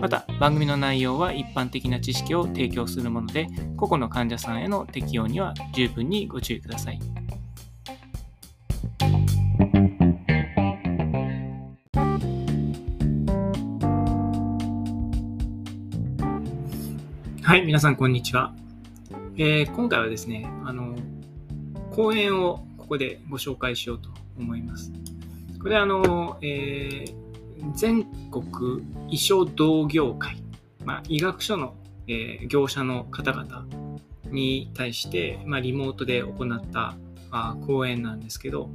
また、番組の内容は一般的な知識を提供するもので、個々の患者さんへの適用には十分にご注意ください。はい、皆さんこんにちは。今回はですね、講演をここでご紹介しようと思います。これは全国医書同業会、医学書の、業者の方々に対して、リモートで行った講演なんですけど、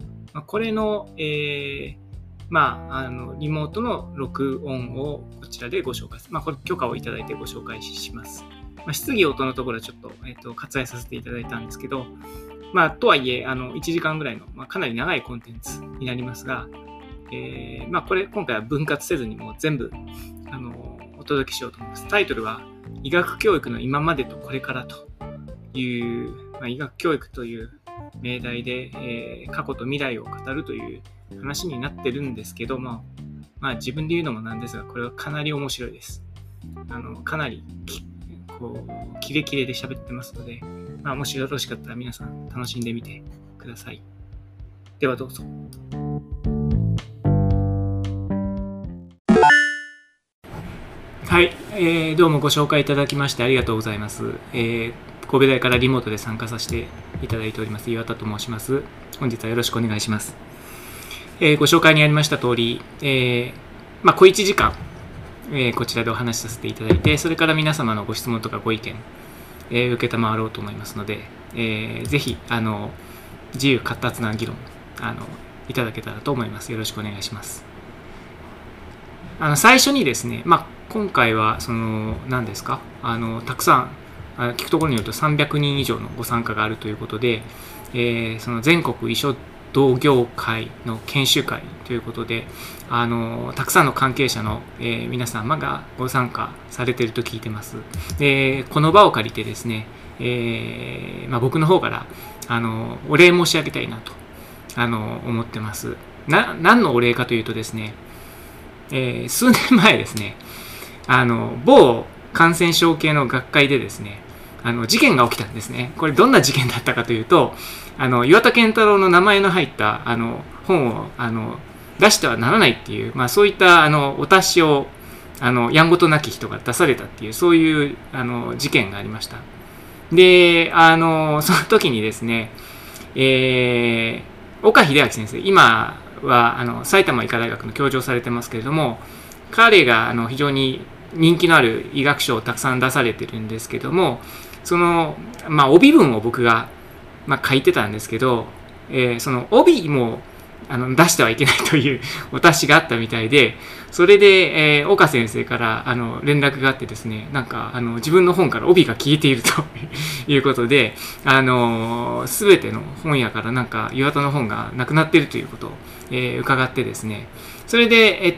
これの、リモートの録音をこちらでご紹介する、これ許可をいただいてご紹介します。質疑応答のところはちょっと、割愛させていただいたんですけど、とはいえ1時間ぐらいの、かなり長いコンテンツになりますが、これ今回は分割せずにもう全部お届けしようと思います。タイトルは医学教育の今までとこれからという、医学教育という命題で、過去と未来を語るという話になってるんですけども、自分で言うのもなんですが、これはかなり面白いです。かなりキレキレで喋ってますので、もしよろしかったら皆さん楽しんでみてください。ではどうぞ。はい、どうもご紹介いただきましてありがとうございます。神戸大からリモートで参加させていただいております岩田と申します。本日はよろしくお願いします。ご紹介にありました通り、小1時間、こちらでお話しさせていただいて、それから皆様のご質問とかご意見、承ろうと思いますので、ぜひ自由闊達な議論いただけたらと思います。よろしくお願いします。最初にですね、今回は何ですか、たくさん聞くところによると300人以上のご参加があるということで、その全国医書同業会の研修会ということで、たくさんの関係者の、皆様がご参加されていると聞いてます。で、この場を借りてですね、僕の方からお礼申し上げたいなと思ってます。何のお礼かというとですね、数年前ですね、某感染症系の学会でですね、事件が起きたんですね。これどんな事件だったかというと、岩田健太郎の名前の入った本を出してはならないっていう、そういったお達しをやんごとなき人が出されたっていう、そういう事件がありました。で、その時にですね、岡秀明先生、今は埼玉医科大学の教授をされてますけれども、彼が非常に人気のある医学書をたくさん出されてるんですけども、その、帯文を僕が、書いてたんですけど、その帯も出してはいけないというお達しがあったみたいで、それで、岡先生から連絡があってですね、自分の本から帯が消えているということで、全ての本屋から岩田の本がなくなっているということを、伺ってですね、それで、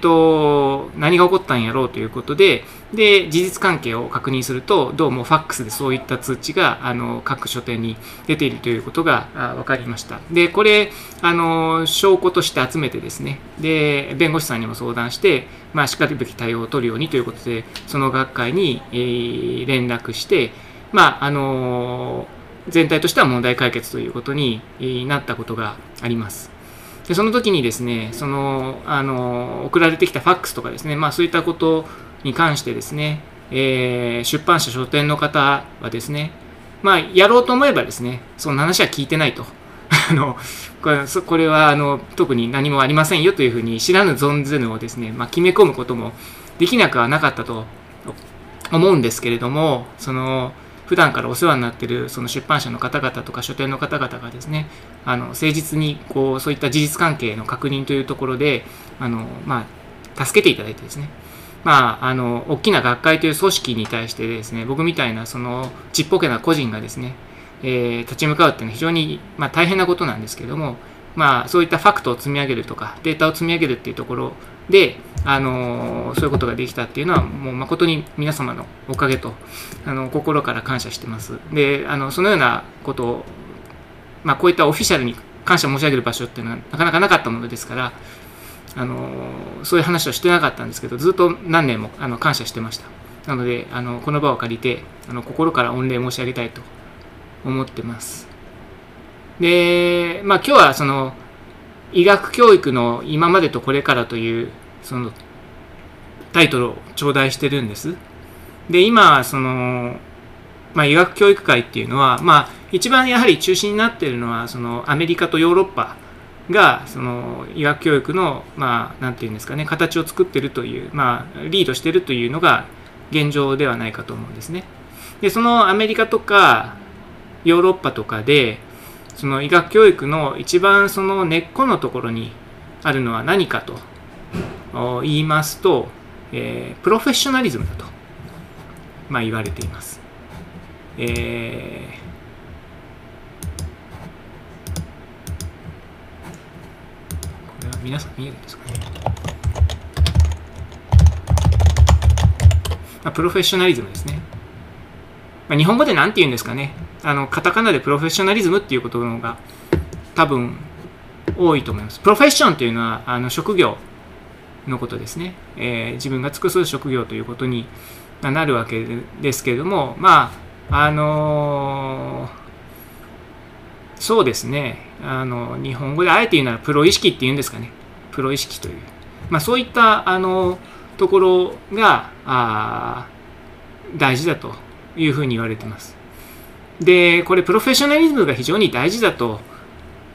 何が起こったんやろうということで、事実関係を確認すると、どうもファックスでそういった通知が各書店に出ているということが分かりました。で、これ証拠として集めてですね、で、弁護士さんにも相談して、しかるべき対応を取るようにということで、その学会に、連絡して、全体としては問題解決ということになったことがあります。で、その時にですね、送られてきたファックスとかですね、そういったことに関してですね、出版社、書店の方はですね、やろうと思えばですね、その話は聞いてないと。これは特に何もありませんよというふうに、知らぬ存ずぬをですね、決め込むこともできなくはなかったと思うんですけれども、普段からお世話になっているその出版社の方々とか書店の方々がですね、誠実にそういった事実関係の確認というところで助けていただいてですね、大きな学会という組織に対してですね、僕みたいなちっぽけな個人がですね、立ち向かうっていうのは非常に、大変なことなんですけども、そういったファクトを積み上げるとかデータを積み上げるっていうところで、そういうことができたっていうのはもう誠に皆様のおかげと心から感謝してます。でそのようなことを、こういったオフィシャルに感謝申し上げる場所っていうのはなかなかなかったものですから、そういう話をしてなかったんですけど、ずっと何年も感謝してました。なのでこの場を借りて心から御礼申し上げたいと思ってます。で今日はその医学教育の今までとこれからというそのタイトルを頂戴してるんです。で今その、医学教育界っていうのは、一番やはり中心になっているのはそのアメリカとヨーロッパがその医学教育の何て言うんですかね、形を作ってるという、リードしてるというのが現状ではないかと思うんですね。でそのアメリカとかヨーロッパとかでその医学教育の一番その根っこのところにあるのは何かと言いますと、プロフェッショナリズムだと、言われています。これは皆さん見えるんですかね。プロフェッショナリズムですね。日本語で何て言うんですかね、カタカナでプロフェッショナリズムっていうことの方が多分多いと思います。プロフェッションというのは職業のことですね。自分が尽くす職業ということになるわけですけれども、そうですね、日本語であえて言うならプロ意識っていうんですかね、プロ意識という、そういったところが大事だというふうに言われてます。でこれプロフェッショナリズムが非常に大事だと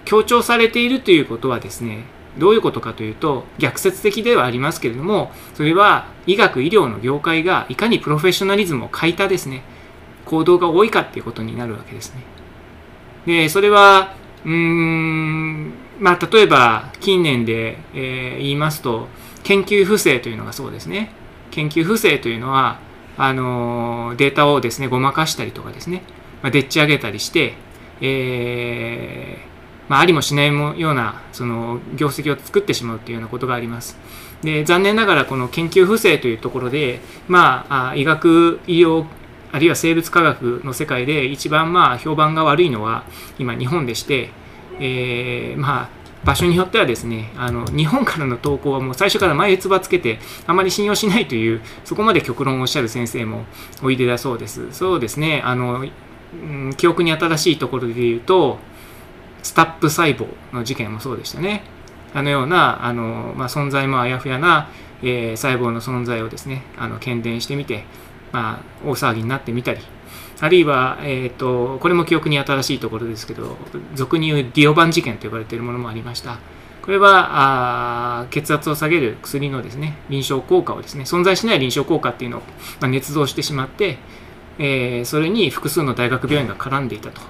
強調されているということはですね、どういうことかというと、逆説的ではありますけれども、それは医学医療の業界がいかにプロフェッショナリズムを欠いたですね、行動が多いかっていうことになるわけですね。でそれは例えば近年で、言いますと研究不正というのがそうですね。研究不正というのはデータをですねごまかしたりとかですね、でっち上げたりして、ありもしないようなその業績を作ってしまうというようなことがあります。で残念ながらこの研究不正というところで、医学医療あるいは生物科学の世界で一番評判が悪いのは今日本でして、場所によってはですね日本からの投稿はもう最初から前唾つけてあまり信用しないという、そこまで極論をおっしゃる先生もおいでだそうです。そうですね、記憶に新しいところで言うとスタップ細胞の事件もそうでしたね。あのような存在もあやふやな、細胞の存在をですね喧伝してみて、大騒ぎになってみたり、あるいは、これも記憶に新しいところですけど、俗に言うディオバン事件と呼ばれているものもありました。これは血圧を下げる薬のですね臨床効果をですね、存在しない臨床効果っていうのを、捏造してしまって、それに複数の大学病院が絡んでいたと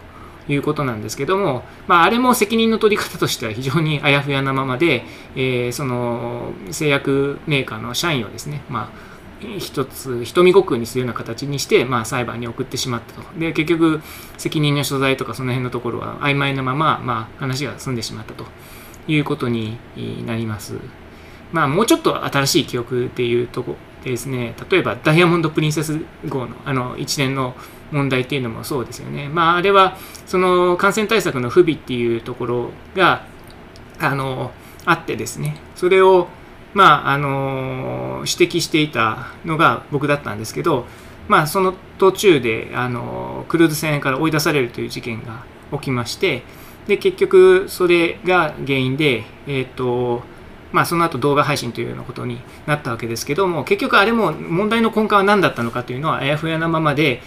いうことなんですけども、あれも責任の取り方としては非常にあやふやなままで、その製薬メーカーの社員をですね、一つ瞳悟空にするような形にして、裁判に送ってしまったと。で結局責任の所在とかその辺のところは曖昧なまま、話が済んでしまったということになります。もうちょっと新しい記憶っていうとこでですね、例えばダイヤモンド・プリンセス号の一連の問題っていうのもそうですよね。あれはその感染対策の不備っていうところがあってですね、それを指摘していたのが僕だったんですけど、その途中でクルーズ船から追い出されるという事件が起きまして、で結局それが原因で、その後動画配信というようなことになったわけですけども、結局あれも問題の根幹は何だったのかというのはあやふやなままで、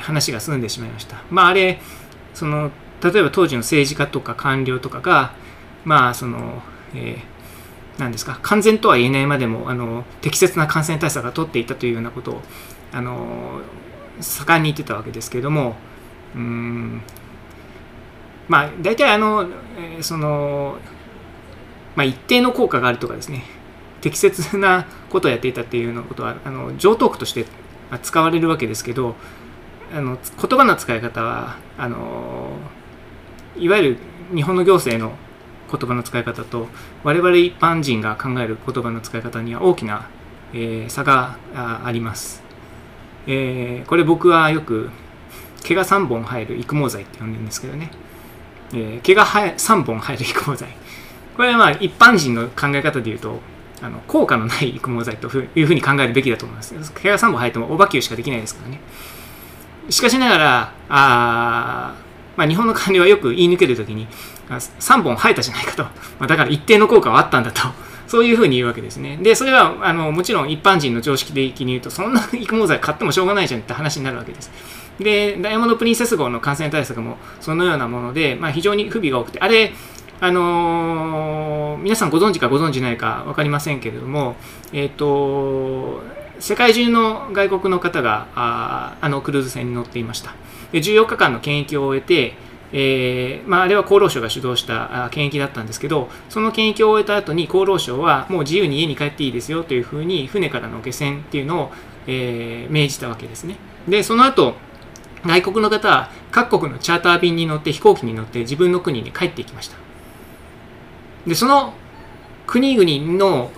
話が済んでしまいました。あれその例えば当時の政治家とか官僚とかがなんですか、完全とは言えないまでも適切な感染対策が取っていたというようなことを盛んに言ってたわけですけれども、大体一定の効果があるとかですね、適切なことをやっていたっていうようなことは常套句として使われるわけですけど、言葉の使い方は、いわゆる日本の行政の言葉の使い方と我々一般人が考える言葉の使い方には大きな、差があります。これ僕はよく毛が3本生える育毛剤って呼んでるんですけどね、毛が3本生える育毛剤、これはまあ一般人の考え方でいうと効果のない育毛剤というふうに考えるべきだと思います。毛が3本生えてもオバキューしかできないですからね。しかしながらまあ、日本の官僚はよく言い抜けるときに3本生えたじゃないかと、だから一定の効果はあったんだと、そういうふうに言うわけですね。でそれはもちろん一般人の常識的に言うとそんな育毛剤買ってもしょうがないじゃんって話になるわけです。でダイヤモンドプリンセス号の感染対策もそのようなもので、まあ、非常に不備が多くて、あれ皆さんご存知かご存知ないか分かりませんけれども、世界中の外国の方がクルーズ船に乗っていました。で14日間の検疫を終えて、あれは厚労省が主導した検疫だったんですけど、その検疫を終えた後に厚労省はもう自由に家に帰っていいですよというふうに船からの下船っていうのを、命じたわけですね。でその後外国の方は各国のチャーター便に乗って飛行機に乗って自分の国に帰っていきました。でその国々の、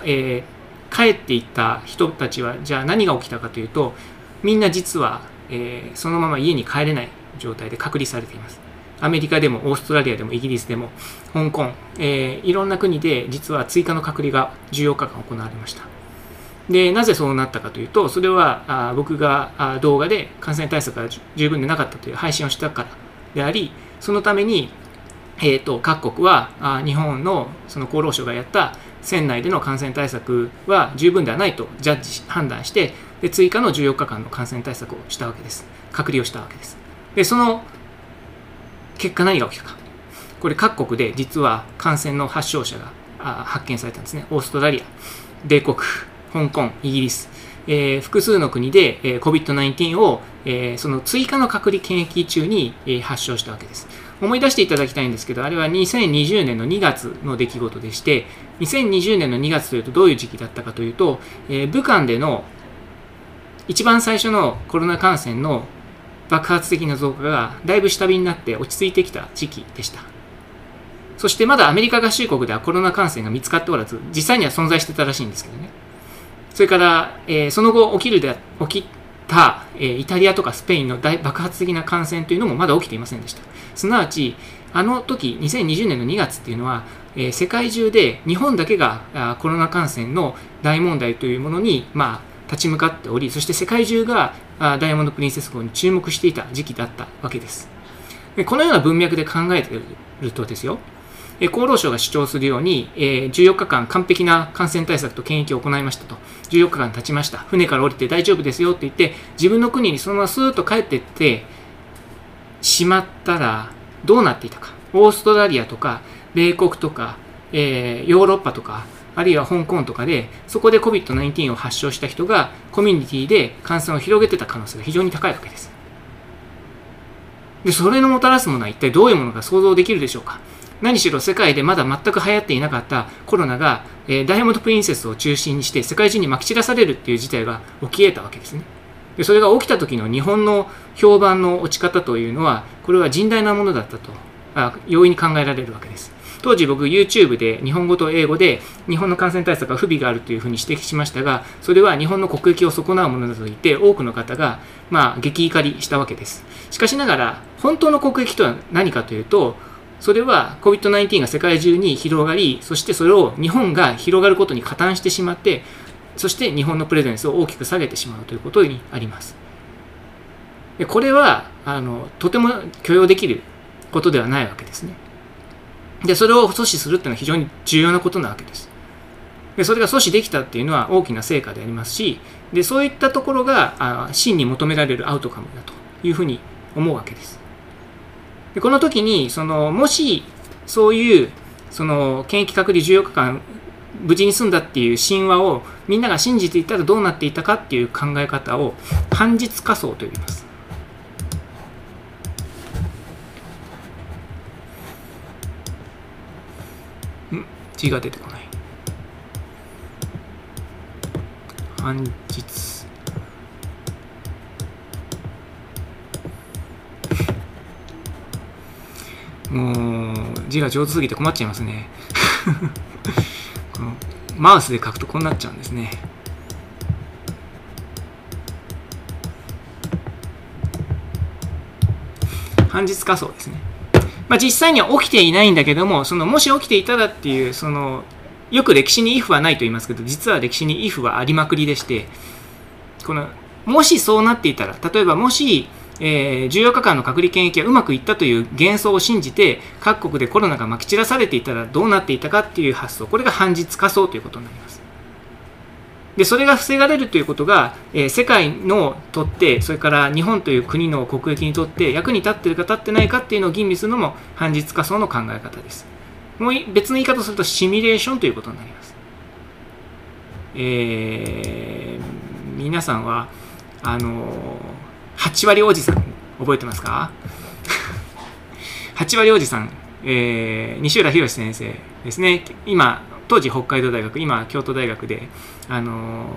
帰っていった人たちはじゃあ何が起きたかというと、みんな実はそのまま家に帰れない状態で隔離されています。アメリカでもオーストラリアでもイギリスでも香港、いろんな国で実は追加の隔離が14日間行われました。でなぜそうなったかというと、それは僕が動画で感染対策が十分でなかったという配信をしたからであり、そのために、各国は日本のその厚労省がやった船内での感染対策は十分ではないとジャッジ判断して、で追加の14日間の感染対策をしたわけです。隔離をしたわけです。でその結果何が起きたか、これ各国で実は感染の発症者が発見されたんですね。オーストラリア、米国、香港、イギリス、複数の国で COVID-19 を、その追加の隔離検疫中に発症したわけです。思い出していただきたいんですけど、あれは2020年の2月の出来事でして、2020年の2月というとどういう時期だったかというと、武漢での一番最初のコロナ感染の爆発的な増加がだいぶ下火になって落ち着いてきた時期でした。そしてまだアメリカ合衆国ではコロナ感染が見つかっておらず、実際には存在してたらしいんですけどね。それから、その後起きた、イタリアとかスペインの爆発的な感染というのもまだ起きていませんでした。すなわちあの時2020年の2月っていうのは、世界中で日本だけがコロナ感染の大問題というものに立ち向かっており、そして世界中がダイヤモンドプリンセス号に注目していた時期だったわけです。でこのような文脈で考えているとですよ、厚労省が主張するように14日間完璧な感染対策と検疫を行いましたと、14日間経ちました、船から降りて大丈夫ですよって言って自分の国にそのままスーッと帰っていってしまったらどうなっていたか。オーストラリアとか米国とか、ヨーロッパとか、あるいは香港とかで、そこで COVID-19 を発症した人がコミュニティで感染を広げてた可能性が非常に高いわけです。で、それのもたらすものは一体どういうものか想像できるでしょうか。何しろ世界でまだ全く流行っていなかったコロナが、ダイヤモンドプリンセスを中心にして世界中にまき散らされるっていう事態が起き得たわけですね。で、それが起きた時の日本の評判の落ち方というのは、これは甚大なものだったと容易に考えられるわけです。当時僕 YouTube で日本語と英語で日本の感染対策が不備があるというふうに指摘しましたが、それは日本の国益を損なうものだと言って多くの方が激怒りしたわけです。しかしながら本当の国益とは何かというと、それは COVID-19 が世界中に広がり、そしてそれを日本が広がることに加担してしまって、そして日本のプレゼンスを大きく下げてしまうということにあります。これはとても許容できることではないわけですね。でそれを阻止するっていうのは非常に重要なことなわけです。でそれが阻止できたっていうのは大きな成果でありますし、でそういったところが真に求められるアウトカムだというふうに思うわけです。でこの時にもしそういう検疫隔離14日間無事に済んだっていう神話をみんなが信じていたらどうなっていたかっていう考え方を反日仮想と呼びます。字が出てこない。反日もう字が上手すぎて困っちゃいますね。このマウスで書くとこうなっちゃうんですね。半日仮想ですね。まあ、実際には起きていないんだけども、そのもし起きていたらっていう、そのよく歴史に if はないと言いますけど、実は歴史に if はありまくりでして、このもしそうなっていたら、例えばもし、14日間の隔離検疫がうまくいったという幻想を信じて、各国でコロナがまき散らされていたらどうなっていたかっていう発想、これが半日仮想ということになります。でそれが防がれるということが、世界のとってそれから日本という国の国益にとって役に立っているか立ってないかっていうのを吟味するのも半日仮想の考え方です。もう別の言い方をするとシミュレーションということになります。皆さんは8割おじさん覚えてますか？8割おじさん、西浦博先生ですね。今当時北海道大学、今京都大学で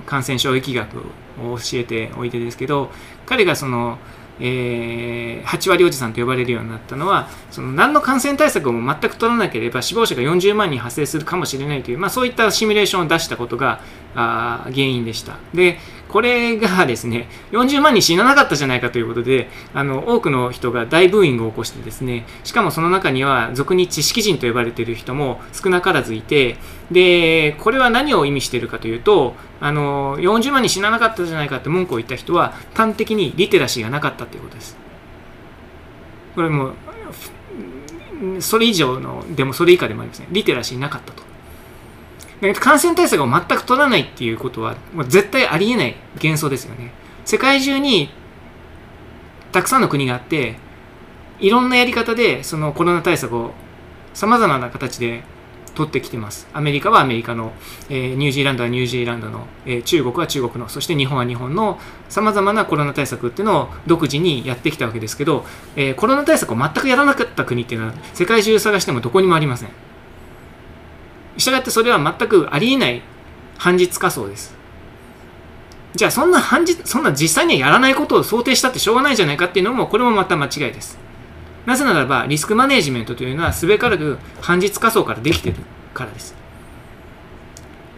感染症疫学を教えておいてですけど、彼がその、8割おじさんと呼ばれるようになったのは、その何の感染対策も全く取らなければ死亡者が40万人発生するかもしれないという、まあ、そういったシミュレーションを出したことが原因でした。でこれがですね、40万人死ななかったじゃないかということで、多くの人が大ブーイングを起こしてですね、しかもその中には俗に知識人と呼ばれている人も少なからずいて、でこれは何を意味しているかというと、40万人死ななかったじゃないかって文句を言った人は端的にリテラシーがなかったということです。これもそれ以上のでもそれ以下でもありません。リテラシーなかったと。感染対策を全く取らないっていうことはもう絶対ありえない幻想ですよね。世界中にたくさんの国があって、いろんなやり方でそのコロナ対策をさまざまな形で取ってきてます。アメリカはアメリカの、ニュージーランドはニュージーランドの、中国は中国の、そして日本は日本のさまざまなコロナ対策っていうのを独自にやってきたわけですけど、コロナ対策を全くやらなかった国っていうのは世界中探してもどこにもありません。したがってそれは全くありえない半日仮想です。じゃあそんな実際にはやらないことを想定したってしょうがないじゃないかっていうのも、これもまた間違いです。なぜならばリスクマネジメントというのはすべからく半日仮想からできているからです。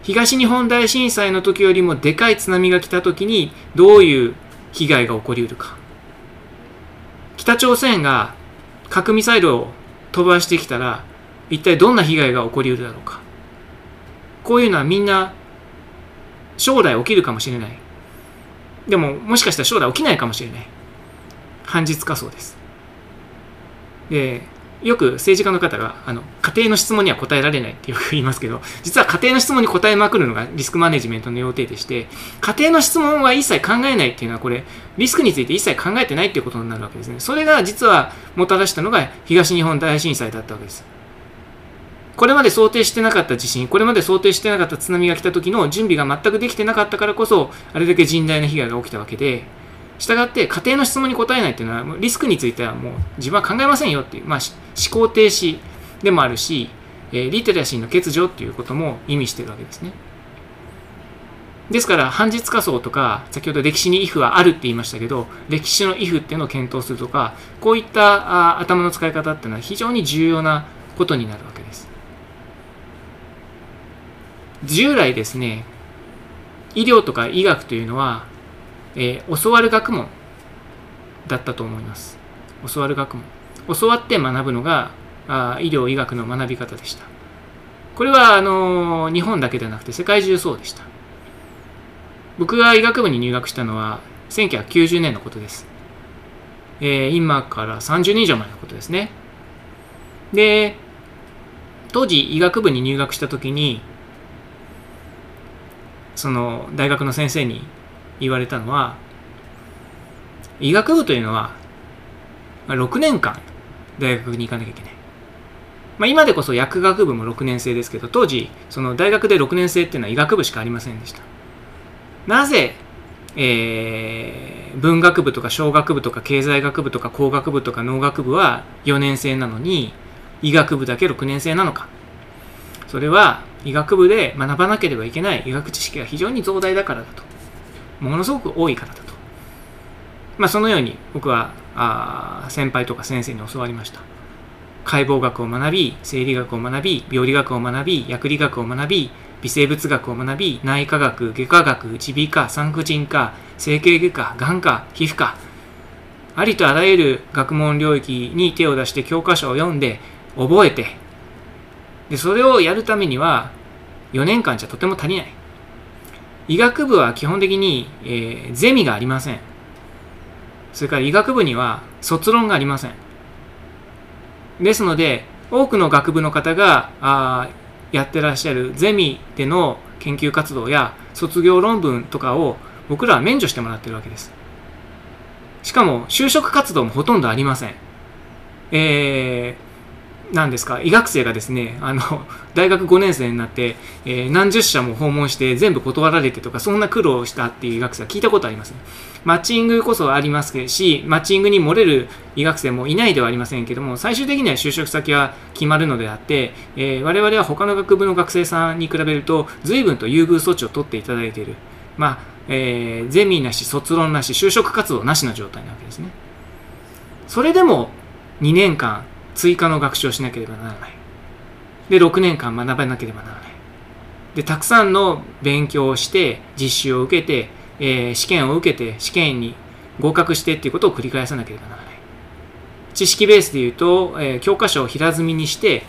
東日本大震災の時よりもでかい津波が来た時にどういう被害が起こりうるか、北朝鮮が核ミサイルを飛ばしてきたら一体どんな被害が起こりうるだろうか、こういうのはみんな将来起きるかもしれない。でももしかしたら将来起きないかもしれない。半日仮想です。でよく政治家の方が家庭の質問には答えられないってよく言いますけど、実は家庭の質問に答えまくるのがリスクマネジメントの要諦でして、家庭の質問は一切考えないっていうのは、これリスクについて一切考えてないっていうことになるわけですね。それが実はもたらしたのが東日本大震災だったわけです。これまで想定してなかった地震、これまで想定してなかった津波が来た時の準備が全くできてなかったからこそ、あれだけ甚大な被害が起きたわけで、したがって家庭の質問に答えないというのは、リスクについてはもう自分は考えませんよっていう、思考停止でもあるし、リテラシーの欠如っていうことも意味しているわけですね。ですから半日仮想とか、先ほど歴史に if はあるって言いましたけど、歴史の if っていうのを検討するとか、こういった頭の使い方っていうのは非常に重要なことになるわけです。従来ですね、医療とか医学というのは、教わる学問だったと思います。教わる学問、教わって学ぶのが医療医学の学び方でした。これは日本だけではなくて世界中そうでした。僕が医学部に入学したのは1990年のことです。今から30年以上前のことですね。で当時医学部に入学した時に、その大学の先生に言われたのは、医学部というのは6年間大学に行かなきゃいけない。今でこそ薬学部も6年生ですけど、当時その大学で6年生っていうのは医学部しかありませんでした。なぜ、文学部とか商学部とか経済学部とか工学部とか農学部は4年生なのに医学部だけ6年生なのか。それは医学部で学ばなければいけない医学知識が非常に増大だからだと。ものすごく多いからだと。そのように僕は先輩とか先生に教わりました。解剖学を学び、生理学を学び、病理学を学び、薬理学を学び、微生物学を学び、内科学、外科学、耳鼻科、産婦人科、整形外科、眼科、皮膚科、ありとあらゆる学問領域に手を出して教科書を読んで覚えて、でそれをやるためには4年間じゃとても足りない。医学部は基本的に、ゼミがありません。それから医学部には卒論がありません。ですので多くの学部の方がやってらっしゃるゼミでの研究活動や卒業論文とかを僕らは免除してもらってるわけです。しかも就職活動もほとんどありません。何ですか、医学生がですね、大学5年生になって、何十社も訪問して全部断られてとか、そんな苦労したっていう医学生は聞いたことありますね。マッチングこそありますし、マッチングに漏れる医学生もいないではありませんけども、最終的には就職先は決まるのであって、我々は他の学部の学生さんに比べると、随分と優遇措置を取っていただいている。まあ、ゼミなし、卒論なし、就職活動なしの状態なわけですね。それでも2年間、追加の学習をしなければならない。で、6年間学ばなければならない。で、たくさんの勉強をして、実習を受けて、試験を受けて、試験に合格してっていうことを繰り返さなければならない。知識ベースで言うと、教科書を平積みにして、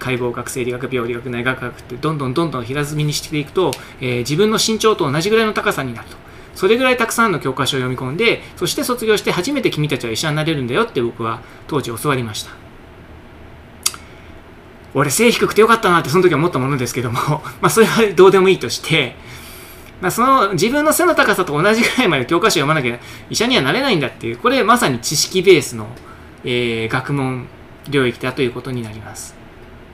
解剖学、生理学、病理学、内科学ってどんどん平積みにしていくと、自分の身長と同じぐらいの高さになると。それぐらいたくさんの教科書を読み込んで、そして卒業して初めて君たちは医者になれるんだよって僕は当時教わりました。俺背低くてよかったなってその時思ったものですけども、まあそれはどうでもいいとして、まあその自分の背の高さと同じぐらいまで教科書を読まなきゃ医者にはなれないんだっていう、これまさに知識ベースの、学問領域だということになります。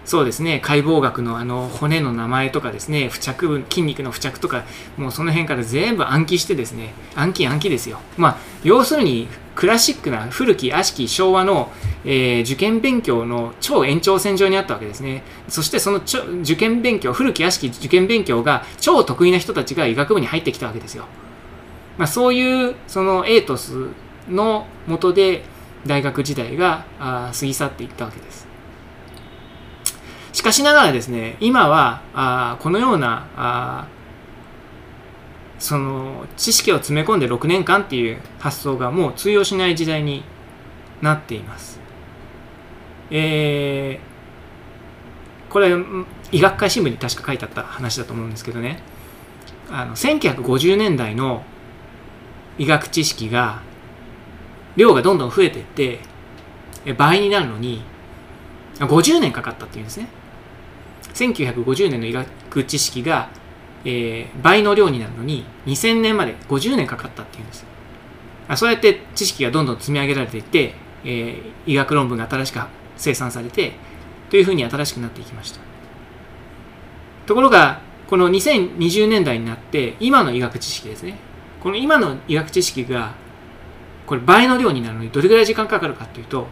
そうですね、解剖学の骨の名前とかですね、付着部、筋肉の付着とか、もうその辺から全部暗記してですね、暗記ですよ。まあ要するにクラシックな古き悪しき昭和の、受験勉強の超延長線上にあったわけですね。そしてその受験勉強、古き悪しき受験勉強が超得意な人たちが医学部に入ってきたわけですよ。まあ、そういうそのエイトスの下で大学時代が過ぎ去っていったわけです。しかしながらですね、今はこのようなその知識を詰め込んで6年間っていう発想がもう通用しない時代になっています。これ医学界新聞に確か書いてあった話だと思うんですけどね、1950年代の医学知識が量がどんどん増えていって倍になるのに50年かかったっていうんですね。1950年の医学知識が、倍の量になるのに2000年まで50年かかったっていうんです。そうやって知識がどんどん積み上げられていって、医学論文が新しく生産されてというふうに新しくなっていきました。ところがこの2020年代になって今の医学知識ですね、この今の医学知識がこれ倍の量になるのにどれぐらい時間かかるかというと、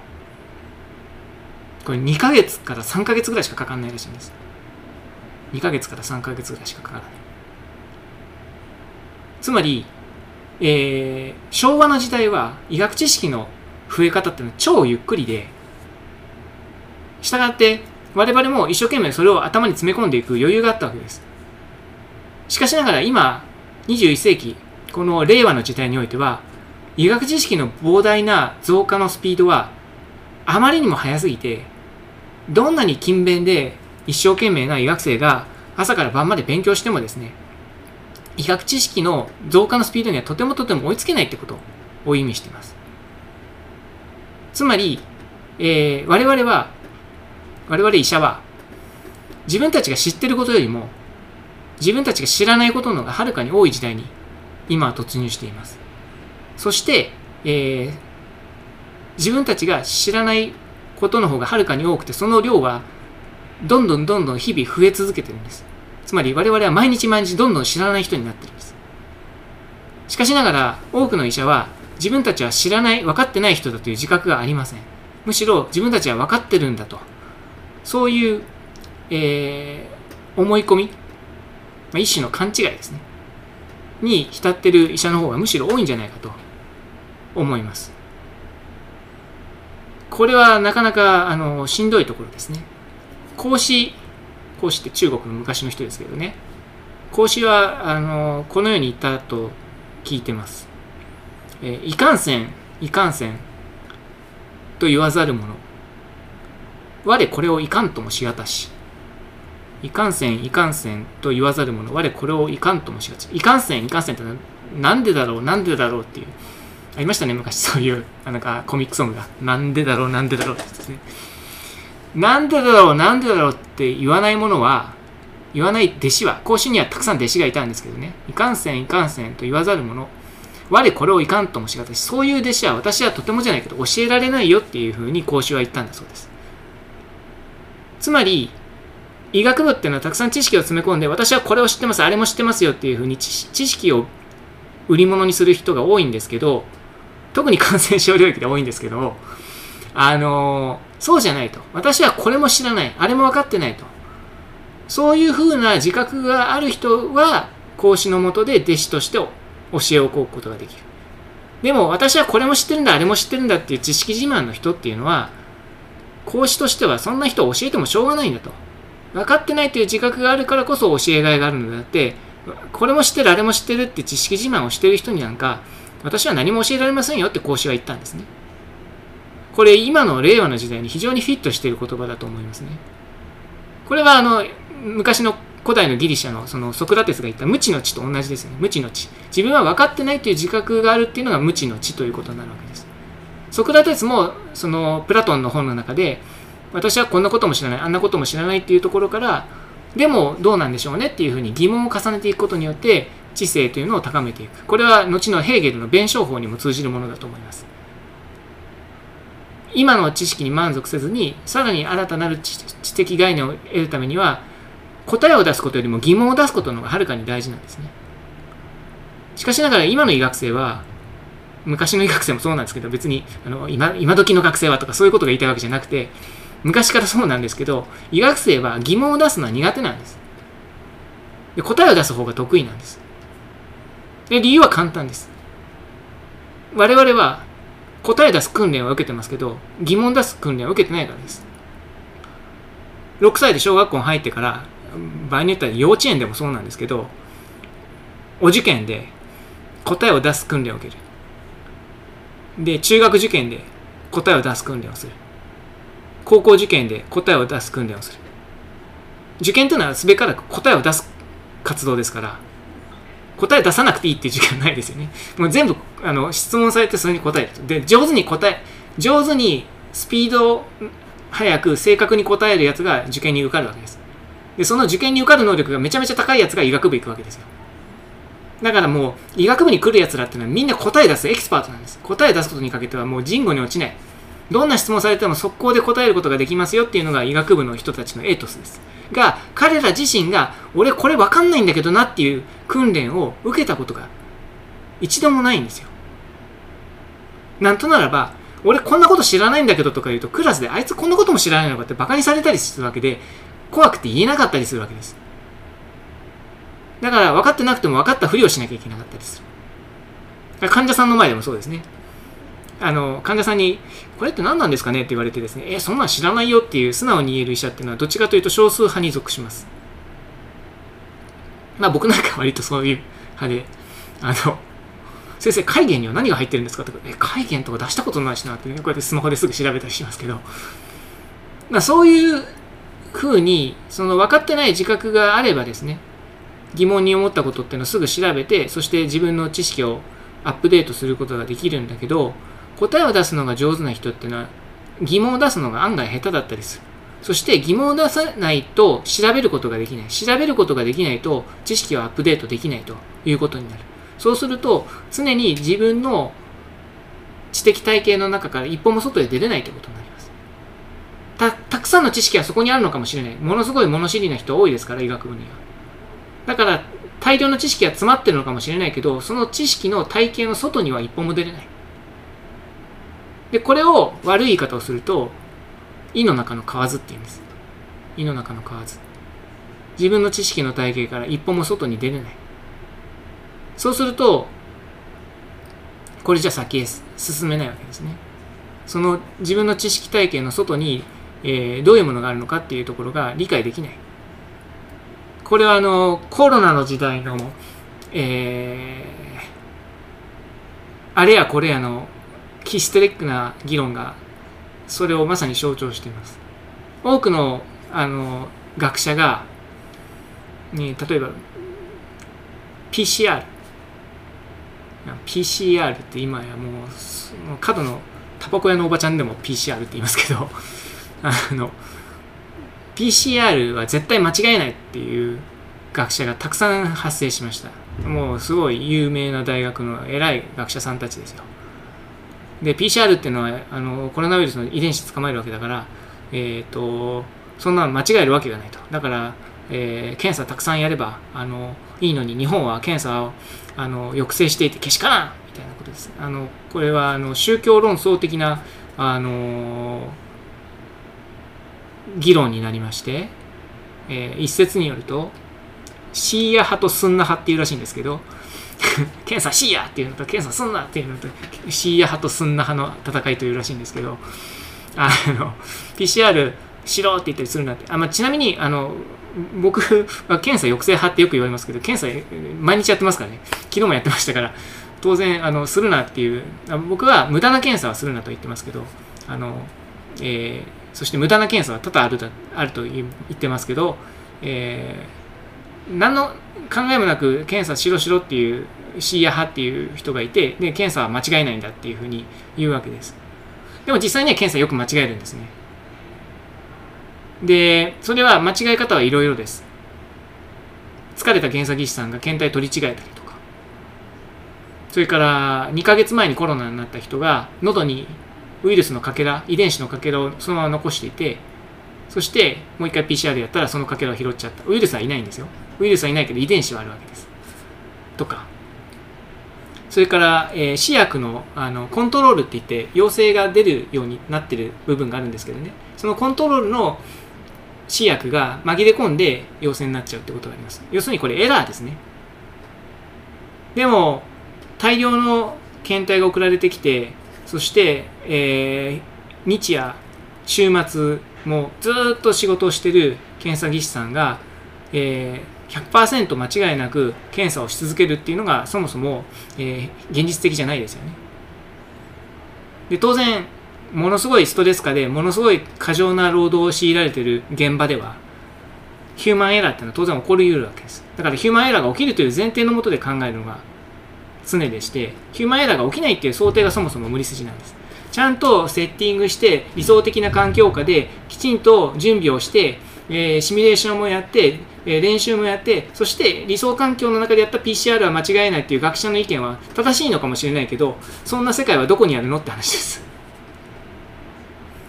これ2ヶ月から3ヶ月ぐらいしかかからないらしいんです。2ヶ月から3ヶ月ぐらいしかかからない。つまり、昭和の時代は医学知識の増え方っていうのは超ゆっくりで、したがって我々も一生懸命それを頭に詰め込んでいく余裕があったわけです。しかしながら今21世紀この令和の時代においては医学知識の膨大な増加のスピードはあまりにも早すぎて、どんなに勤勉で一生懸命な医学生が朝から晩まで勉強してもですね、医学知識の増加のスピードにはとても追いつけないってことを意味しています。つまり、我々医者は自分たちが知ってることよりも自分たちが知らないことの方がはるかに多い時代に今は突入しています。そして、自分たちが知らないことの方がはるかに多くて、その量はどんどん日々増え続けてるんです。つまり我々は毎日どんどん知らない人になってるんです。しかしながら多くの医者は自分たちは知らない、分かってない人だという自覚がありません。むしろ自分たちは分かってるんだと。そういう、思い込み、一種の勘違いですね。に浸ってる医者の方がむしろ多いんじゃないかと思います。これはなかなかしんどいところですね。孔子って中国の昔の人ですけどね、孔子はこのように言ったと聞いてます。いかんせんと言わざる者、我これをいかんともしがたし。いかんせんと言わざる者、我これをいかんともしがたし。いかんせんってなんでだろうっていう。ありましたね、昔そういう、なんかコミックソングが。なんでだろうってですね。なんでだろうって言わない弟子は、孔子にはたくさん弟子がいたんですけどね。いかんせんと言わざる者、我これをいかんともしがたし。そういう弟子は私はとてもじゃないけど教えられないよっていうふうに孔子は言ったんだそうです。つまり、医学部っていうのはたくさん知識を詰め込んで、私はこれを知ってます、あれも知ってますよっていうふうに知識を売り物にする人が多いんですけど、特に感染症領域で多いんですけど、そうじゃないと。私はこれも知らない、あれも分かってないと。そういうふうな自覚がある人は、孔子の下で弟子として教えを請うことができる。でも、私はこれも知ってるんだ、あれも知ってるんだっていう知識自慢の人っていうのは、孔子としてはそんな人を教えてもしょうがないんだと。分かってないという自覚があるからこそ教えがいがあるのであって、これも知ってるあれも知ってるって知識自慢をしている人になんか、私は何も教えられませんよって孔子は言ったんですね。これ今の令和の時代に非常にフィットしている言葉だと思いますね。これは昔の古代のギリシャのソクラテスが言った無知の知と同じですよね。無知の知。自分は分かってないという自覚があるっていうのが無知の知ということになるわけです。ソクラテスもプラトンの本の中で、私はこんなことも知らない、あんなことも知らないっていうところから、でもどうなんでしょうねっていうふうに疑問を重ねていくことによって、知性というのを高めていく。これは後のヘーゲルの弁証法にも通じるものだと思います。今の知識に満足せずに、さらに新たなる知的概念を得るためには、答えを出すことよりも疑問を出すことの方がはるかに大事なんですね。しかしながら今の医学生は、昔の医学生もそうなんですけど、別に今時の学生はとかそういうことが言いたいわけじゃなくて、昔からそうなんですけど、医学生は疑問を出すのは苦手なんです。で、答えを出す方が得意なんです。で、理由は簡単です。我々は答え出す訓練は受けてますけど、疑問出す訓練は受けてないからです。6歳で小学校に入ってから、場合によっては幼稚園でもそうなんですけど、お受験で答えを出す訓練を受ける。で、中学受験で答えを出す訓練をする。高校受験で答えを出す訓練をする。受験というのはすべからく答えを出す活動ですから、答え出さなくていいっていう時間ないですよね。もう全部質問されてそれに答えると。で、上手にスピードを速く正確に答えるやつが受験に受かるわけです。で、その受験に受かる能力がめちゃめちゃ高いやつが医学部行くわけですよ。だからもう医学部に来るやつらっていうのはみんな答え出すエキスパートなんです。答え出すことにかけてはもう人語に落ちない。どんな質問されても速攻で答えることができますよっていうのが医学部の人たちのエイトスです。が、彼ら自身が、俺これわかんないんだけどなっていう訓練を受けたことが一度もないんですよ。なんとならば、俺こんなこと知らないんだけどとか言うと、クラスであいつこんなことも知らないのかってバカにされたりするわけで、怖くて言えなかったりするわけです。だから分かってなくても分かったふりをしなきゃいけなかったりする。患者さんの前でもそうですね。患者さんに、これって何なんですかねって言われてですね、そんなん知らないよっていう素直に言える医者っていうのは、どっちかというと少数派に属します。まあ僕なんか割とそういう派で、先生、戒厳には何が入ってるんですかとか、戒厳とか出したことないしなってね、こうやってスマホですぐ調べたりしますけど、まあそういうふうに、分かってない自覚があればですね、疑問に思ったことっていうのをすぐ調べて、そして自分の知識をアップデートすることができるんだけど、答えを出すのが上手な人っていうのは疑問を出すのが案外下手だったりする。そして疑問を出さないと調べることができない。調べることができないと知識をアップデートできないということになる。そうすると常に自分の知的体系の中から一歩も外へ出れないということになります。たくさんの知識はそこにあるのかもしれない。ものすごい物知りな人多いですから、医学部には。だから大量の知識が詰まってるのかもしれないけど、その知識の体系の外には一歩も出れない。で、これを悪い言い方をすると、井の中の蛙って言うんです。井の中の蛙。自分の知識の体系から一歩も外に出れない。そうすると、これじゃ先へ進めないわけですね。その自分の知識体系の外に、どういうものがあるのかっていうところが理解できない。これはコロナの時代の、あれやこれやのヒステリックな議論がそれをまさに象徴しています。多くの、学者が、ね、例えば PCR って今やもう角のタバコ屋のおばちゃんでも PCR って言いますけどPCR は絶対間違えないっていう学者がたくさん発生しました。もうすごい有名な大学の偉い学者さんたちですよ。で PCR っていうのはコロナウイルスの遺伝子捕まえるわけだから、そんなの間違えるわけがないと。だから、検査たくさんやればいいのに日本は検査を抑制していてけしからんみたいなことです。これは宗教論争的な議論になりまして、一説によるとシーア派とスンナ派っていうらしいんですけど検査シーアっていうのと検査スンナっていうのとシーア派とスンナ派の戦いというらしいんですけどPCR しろって言ったりするなってちなみに僕は検査抑制派ってよく言われますけど検査毎日やってますからね。昨日もやってましたから当然するなっていう僕は無駄な検査はするなと言ってますけどそして無駄な検査は多々あると言ってますけど、何の考えもなく検査しろしろっていうシーア派っていう人がいてで検査は間違いないんだっていうふうに言うわけです。でも実際には検査よく間違えるんですね。でそれは間違え方はいろいろです。疲れた検査技師さんが検体取り違えたりとかそれから2ヶ月前にコロナになった人が喉にウイルスのかけら遺伝子のかけらをそのまま残していてそしてもう一回 PCR やったらそのかけらを拾っちゃった。ウイルスはいないんですよ。ウイルスはいないけど遺伝子はあるわけですとかそれから、試薬の、コントロールっていって陽性が出るようになってる部分があるんですけどねそのコントロールの試薬が紛れ込んで陽性になっちゃうってことがあります。要するにこれエラーですね。でも大量の検体が送られてきてそして、日夜週末もずっと仕事をしてる検査技師さんが、100% 間違いなく検査をし続けるっていうのがそもそも、現実的じゃないですよね。で当然ものすごいストレス下でものすごい過剰な労働を強いられてる現場ではヒューマンエラーっていうのは当然起こり得るわけです。だからヒューマンエラーが起きるという前提のもとで考えるのが常でしてヒューマンエラーが起きないっていう想定がそもそも無理筋なんです。ちゃんとセッティングして理想的な環境下できちんと準備をして、シミュレーションもやって練習もやってそして理想環境の中でやった PCR は間違えないっていう学者の意見は正しいのかもしれないけどそんな世界はどこにあるのって話です。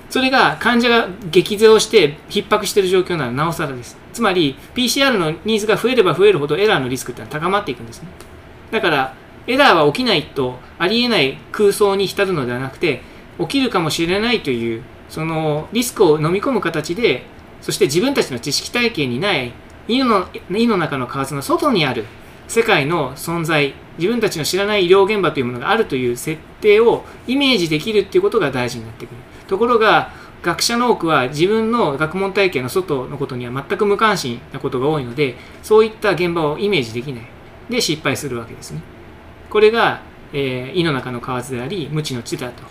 それが患者が激増して逼迫している状況ならなおさらです。つまり PCR のニーズが増えれば増えるほどエラーのリスクってのは高まっていくんですね。だからエラーは起きないとありえない空想に浸るのではなくて起きるかもしれないというそのリスクを飲み込む形でそして自分たちの知識体系にない井の中の蛙の外にある世界の存在自分たちの知らない医療現場というものがあるという設定をイメージできるということが大事になってくる。ところが学者の多くは自分の学問体系の外のことには全く無関心なことが多いのでそういった現場をイメージできないで失敗するわけですね。これが、井の中の蛙であり無知の知だと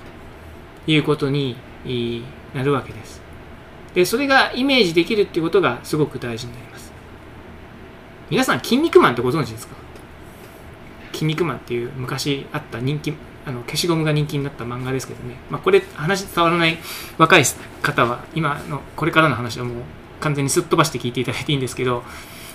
いうことになるわけです。でそれがイメージできるということがすごく大事になります。皆さん筋肉マンってご存知ですか？筋肉マンっていう昔あった消しゴムが人気になった漫画ですけどね、これ話伝わらない若い方はこれからの話はもう完全にすっ飛ばして聞いていただいていいんですけど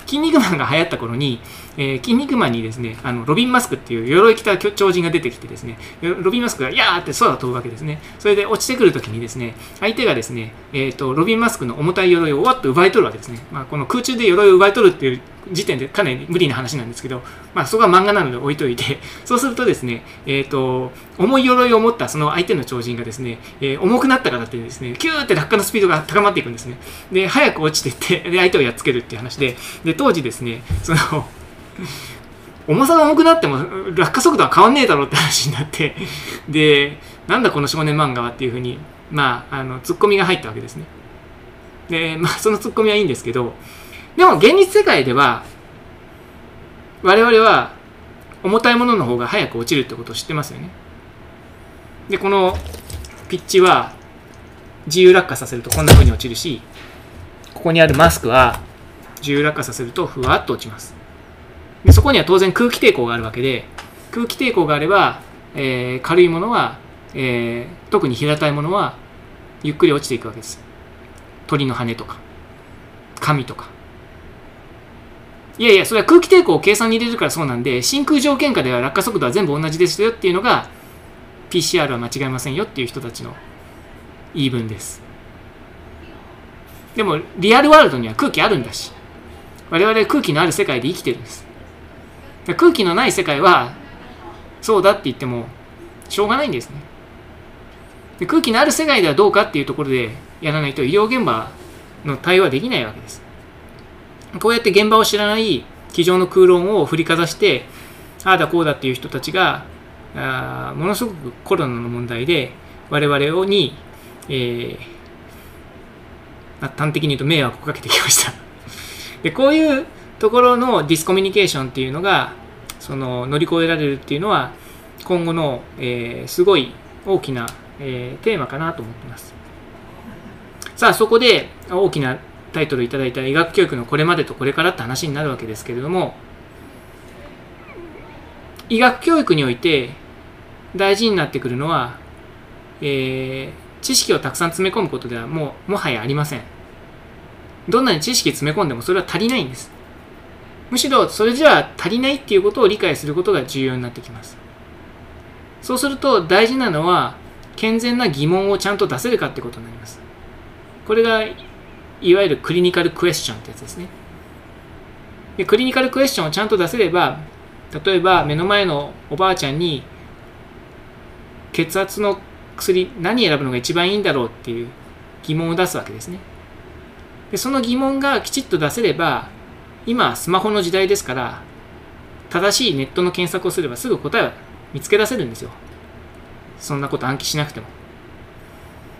筋肉マンが流行った頃に、筋肉マンにですねロビンマスクっていう鎧着た超人が出てきてですねロビンマスクがやーって空を飛ぶわけですね。それで落ちてくるときにですね相手がですね、ロビンマスクの重たい鎧をわっと奪い取るわけですね。この空中で鎧を奪い取るっていう時点でかなり無理な話なんですけど、そこは漫画なので置いといてそうするとですね、重い鎧を持ったその相手の超人がですね、重くなったからってですねキューって落下のスピードが高まっていくんですね。で早く落ちていってで相手をやっつけるっていう話で当時ですね重さが重くなっても落下速度は変わんねえだろうって話になってでなんだこの少年漫画はっていうふうに、まあ、ツッコミが入ったわけですね。で、まあ、そのツッコミはいいんですけど、でも現実世界では我々は重たいものの方が早く落ちるってことを知ってますよね。で、このピッチは自由落下させるとこんなふうに落ちるし、ここにあるマスクは自由落下させるとふわっと落ちます。で、そこには当然空気抵抗があるわけで、空気抵抗があれば、軽いものは、特に平たいものはゆっくり落ちていくわけです。鳥の羽とか紙とか。いやいや、それは空気抵抗を計算に入れるからそうなんで、真空条件下では落下速度は全部同じですよっていうのが PCR は間違いませんよっていう人たちの言い分です。でもリアルワールドには空気あるんだし、我々は空気のある世界で生きてるんです。空気のない世界はそうだって言ってもしょうがないんですね。で、空気のある世界ではどうかっていうところでやらないと医療現場の対応はできないわけです。こうやって現場を知らない机上の空論を振りかざして、ああだこうだっていう人たちがものすごくコロナの問題で我々に、端的に言うと迷惑をかけてきました。で、こういうところのディスコミュニケーションっていうのがその乗り越えられるっていうのは今後の、すごい大きな、テーマかなと思ってます。さあ、そこで大きなタイトルいただいた医学教育のこれまでとこれからって話になるわけですけれども、医学教育において大事になってくるのは、知識をたくさん詰め込むことではもはやありません。どんなに知識詰め込んでもそれは足りないんです。むしろそれじゃ足りないっていうことを理解することが重要になってきます。そうすると大事なのは健全な疑問をちゃんと出せるかってことになります。これがいわゆるクリニカルクエスチョンってやつですね。で、クリニカルクエスチョンをちゃんと出せれば、例えば目の前のおばあちゃんに血圧の薬何選ぶのが一番いいんだろうっていう疑問を出すわけですね。で、その疑問がきちっと出せれば、今スマホの時代ですから正しいネットの検索をすればすぐ答えを見つけ出せるんですよ。そんなこと暗記しなくても。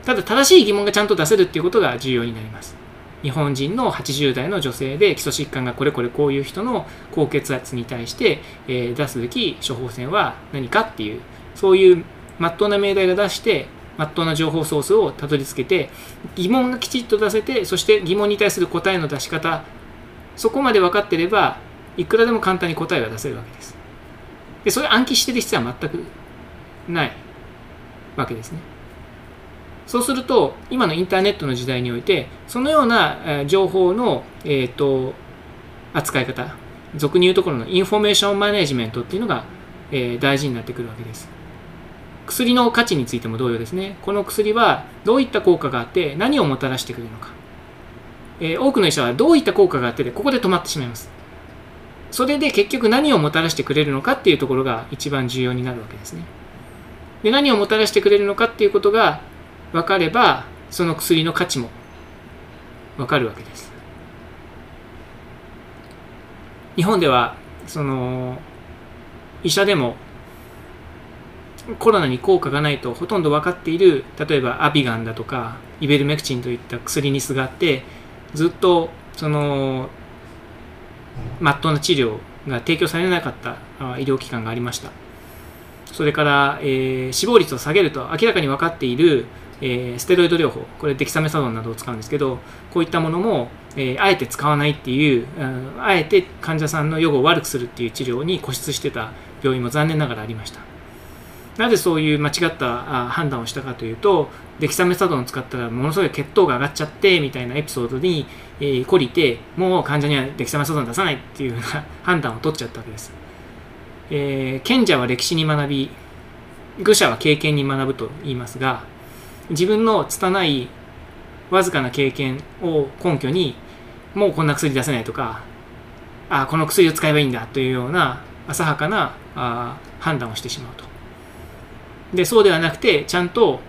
ただ正しい疑問がちゃんと出せるっていうことが重要になります。日本人の80代の女性で基礎疾患がこれこれこういう人の高血圧に対して出すべき処方箋は何かっていう、そういう真っ当な命題が出して真っ当な情報ソースをたどり着けて、疑問がきちっと出せて、そして疑問に対する答えの出し方、そこまで分かってればいくらでも簡単に答えが出せるわけです。で、それを暗記してる必要は全くないわけですね。そうすると今のインターネットの時代においてそのような情報の、扱い方、俗に言うところのインフォメーションマネジメントっていうのが、大事になってくるわけです。薬の価値についても同様ですね。この薬はどういった効果があって何をもたらしてくれるのか、多くの医者はどういった効果があってでここで止まってしまいます。それで結局何をもたらしてくれるのかっていうところが一番重要になるわけですね。で、何をもたらしてくれるのかっていうことが分かればその薬の価値も分かるわけです。日本ではその医者でもコロナに効果がないとほとんど分かっている、例えばアビガンだとかイベルメクチンといった薬にすがってずっとそのまっとうな治療が提供されなかった医療機関がありました。それから、死亡率を下げると明らかに分かっている、ステロイド療法、これデキサメサドンなどを使うんですけど、こういったものも、あえて使わないっていう、あえて患者さんの予後を悪くするっていう治療に固執してた病院も残念ながらありました。なぜそういう間違った判断をしたかというと、デキサメサドンを使ったらものすごい血糖が上がっちゃってみたいなエピソードに懲りて、もう患者にはデキサメサドン出さないっていうような判断を取っちゃったわけです。賢者は歴史に学び、愚者は経験に学ぶと言いますが、自分の拙いわずかな経験を根拠にもうこんな薬出せないとか、ああこの薬を使えばいいんだというような浅はかな判断をしてしまうと。で、そうではなくてちゃんと、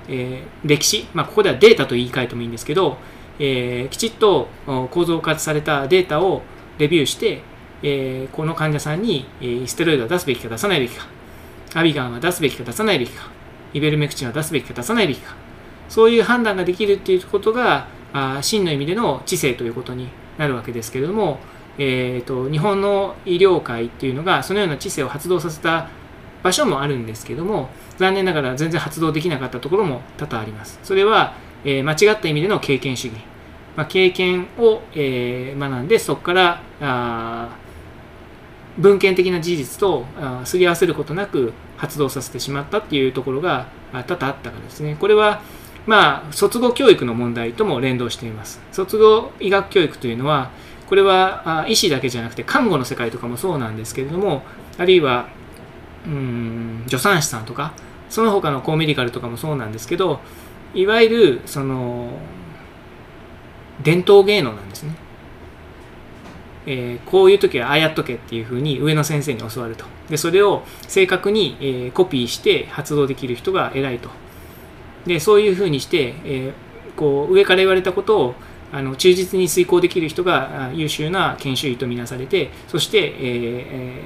歴史、まあ、ここではデータと言い換えてもいいんですけど、きちっと構造化されたデータをレビューして、この患者さんにステロイドは出すべきか出さないべきか、アビガンは出すべきか出さないべきか、イベルメクチンは出すべきか出さないべきか、そういう判断ができるっていうことが真の意味での知性ということになるわけですけれども、日本の医療界っていうのがそのような知性を発動させた場所もあるんですけども、残念ながら全然発動できなかったところも多々あります。それは、間違った意味での経験主義、経験を、学んで、そこから文献的な事実とすり合わせることなく発動させてしまったっていうところが多々あったからですね。これは卒業教育の問題とも連動しています。卒業医学教育というのは、これは医師だけじゃなくて看護の世界とかもそうなんですけれども、あるいは助産師さんとかその他のコーメディカルとかもそうなんですけど、いわゆるその伝統芸能なんですね。こういう時はああやっとけっていうふうに上の先生に教わると。でそれを正確に、コピーして発動できる人が偉いと。でそういうふうにして、こう上から言われたことを忠実に遂行できる人が優秀な研修医とみなされて、そして、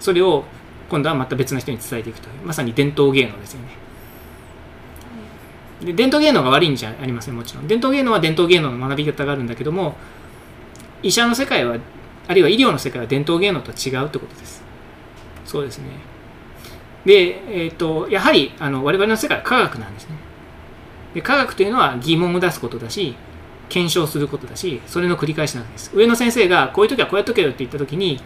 それを今度はまた別の人に伝えていくという、まさに伝統芸能ですよね。で伝統芸能が悪いんじゃありません。もちろん伝統芸能は伝統芸能の学び方があるんだけども、医者の世界はあるいは医療の世界は伝統芸能とは違うということです。そうですね。で、やはり我々の世界は科学なんですね。で科学というのは疑問を出すことだし、検証することだし、それの繰り返しなんです。上の先生がこういう時はこうやっとけよって言った時に、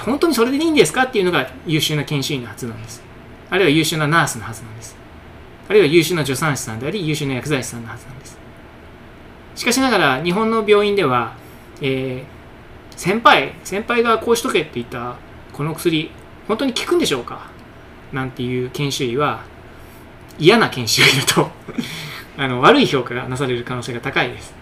本当にそれでいいんですかっていうのが優秀な研修医のはずなんです。あるいは優秀なナースのはずなんです。あるいは優秀な助産師さんであり優秀な薬剤師さんのはずなんです。しかしながら日本の病院では、先輩がこうしとけって言ったこの薬本当に効くんでしょうかなんていう研修医は嫌な研修医だと悪い評価がなされる可能性が高いです。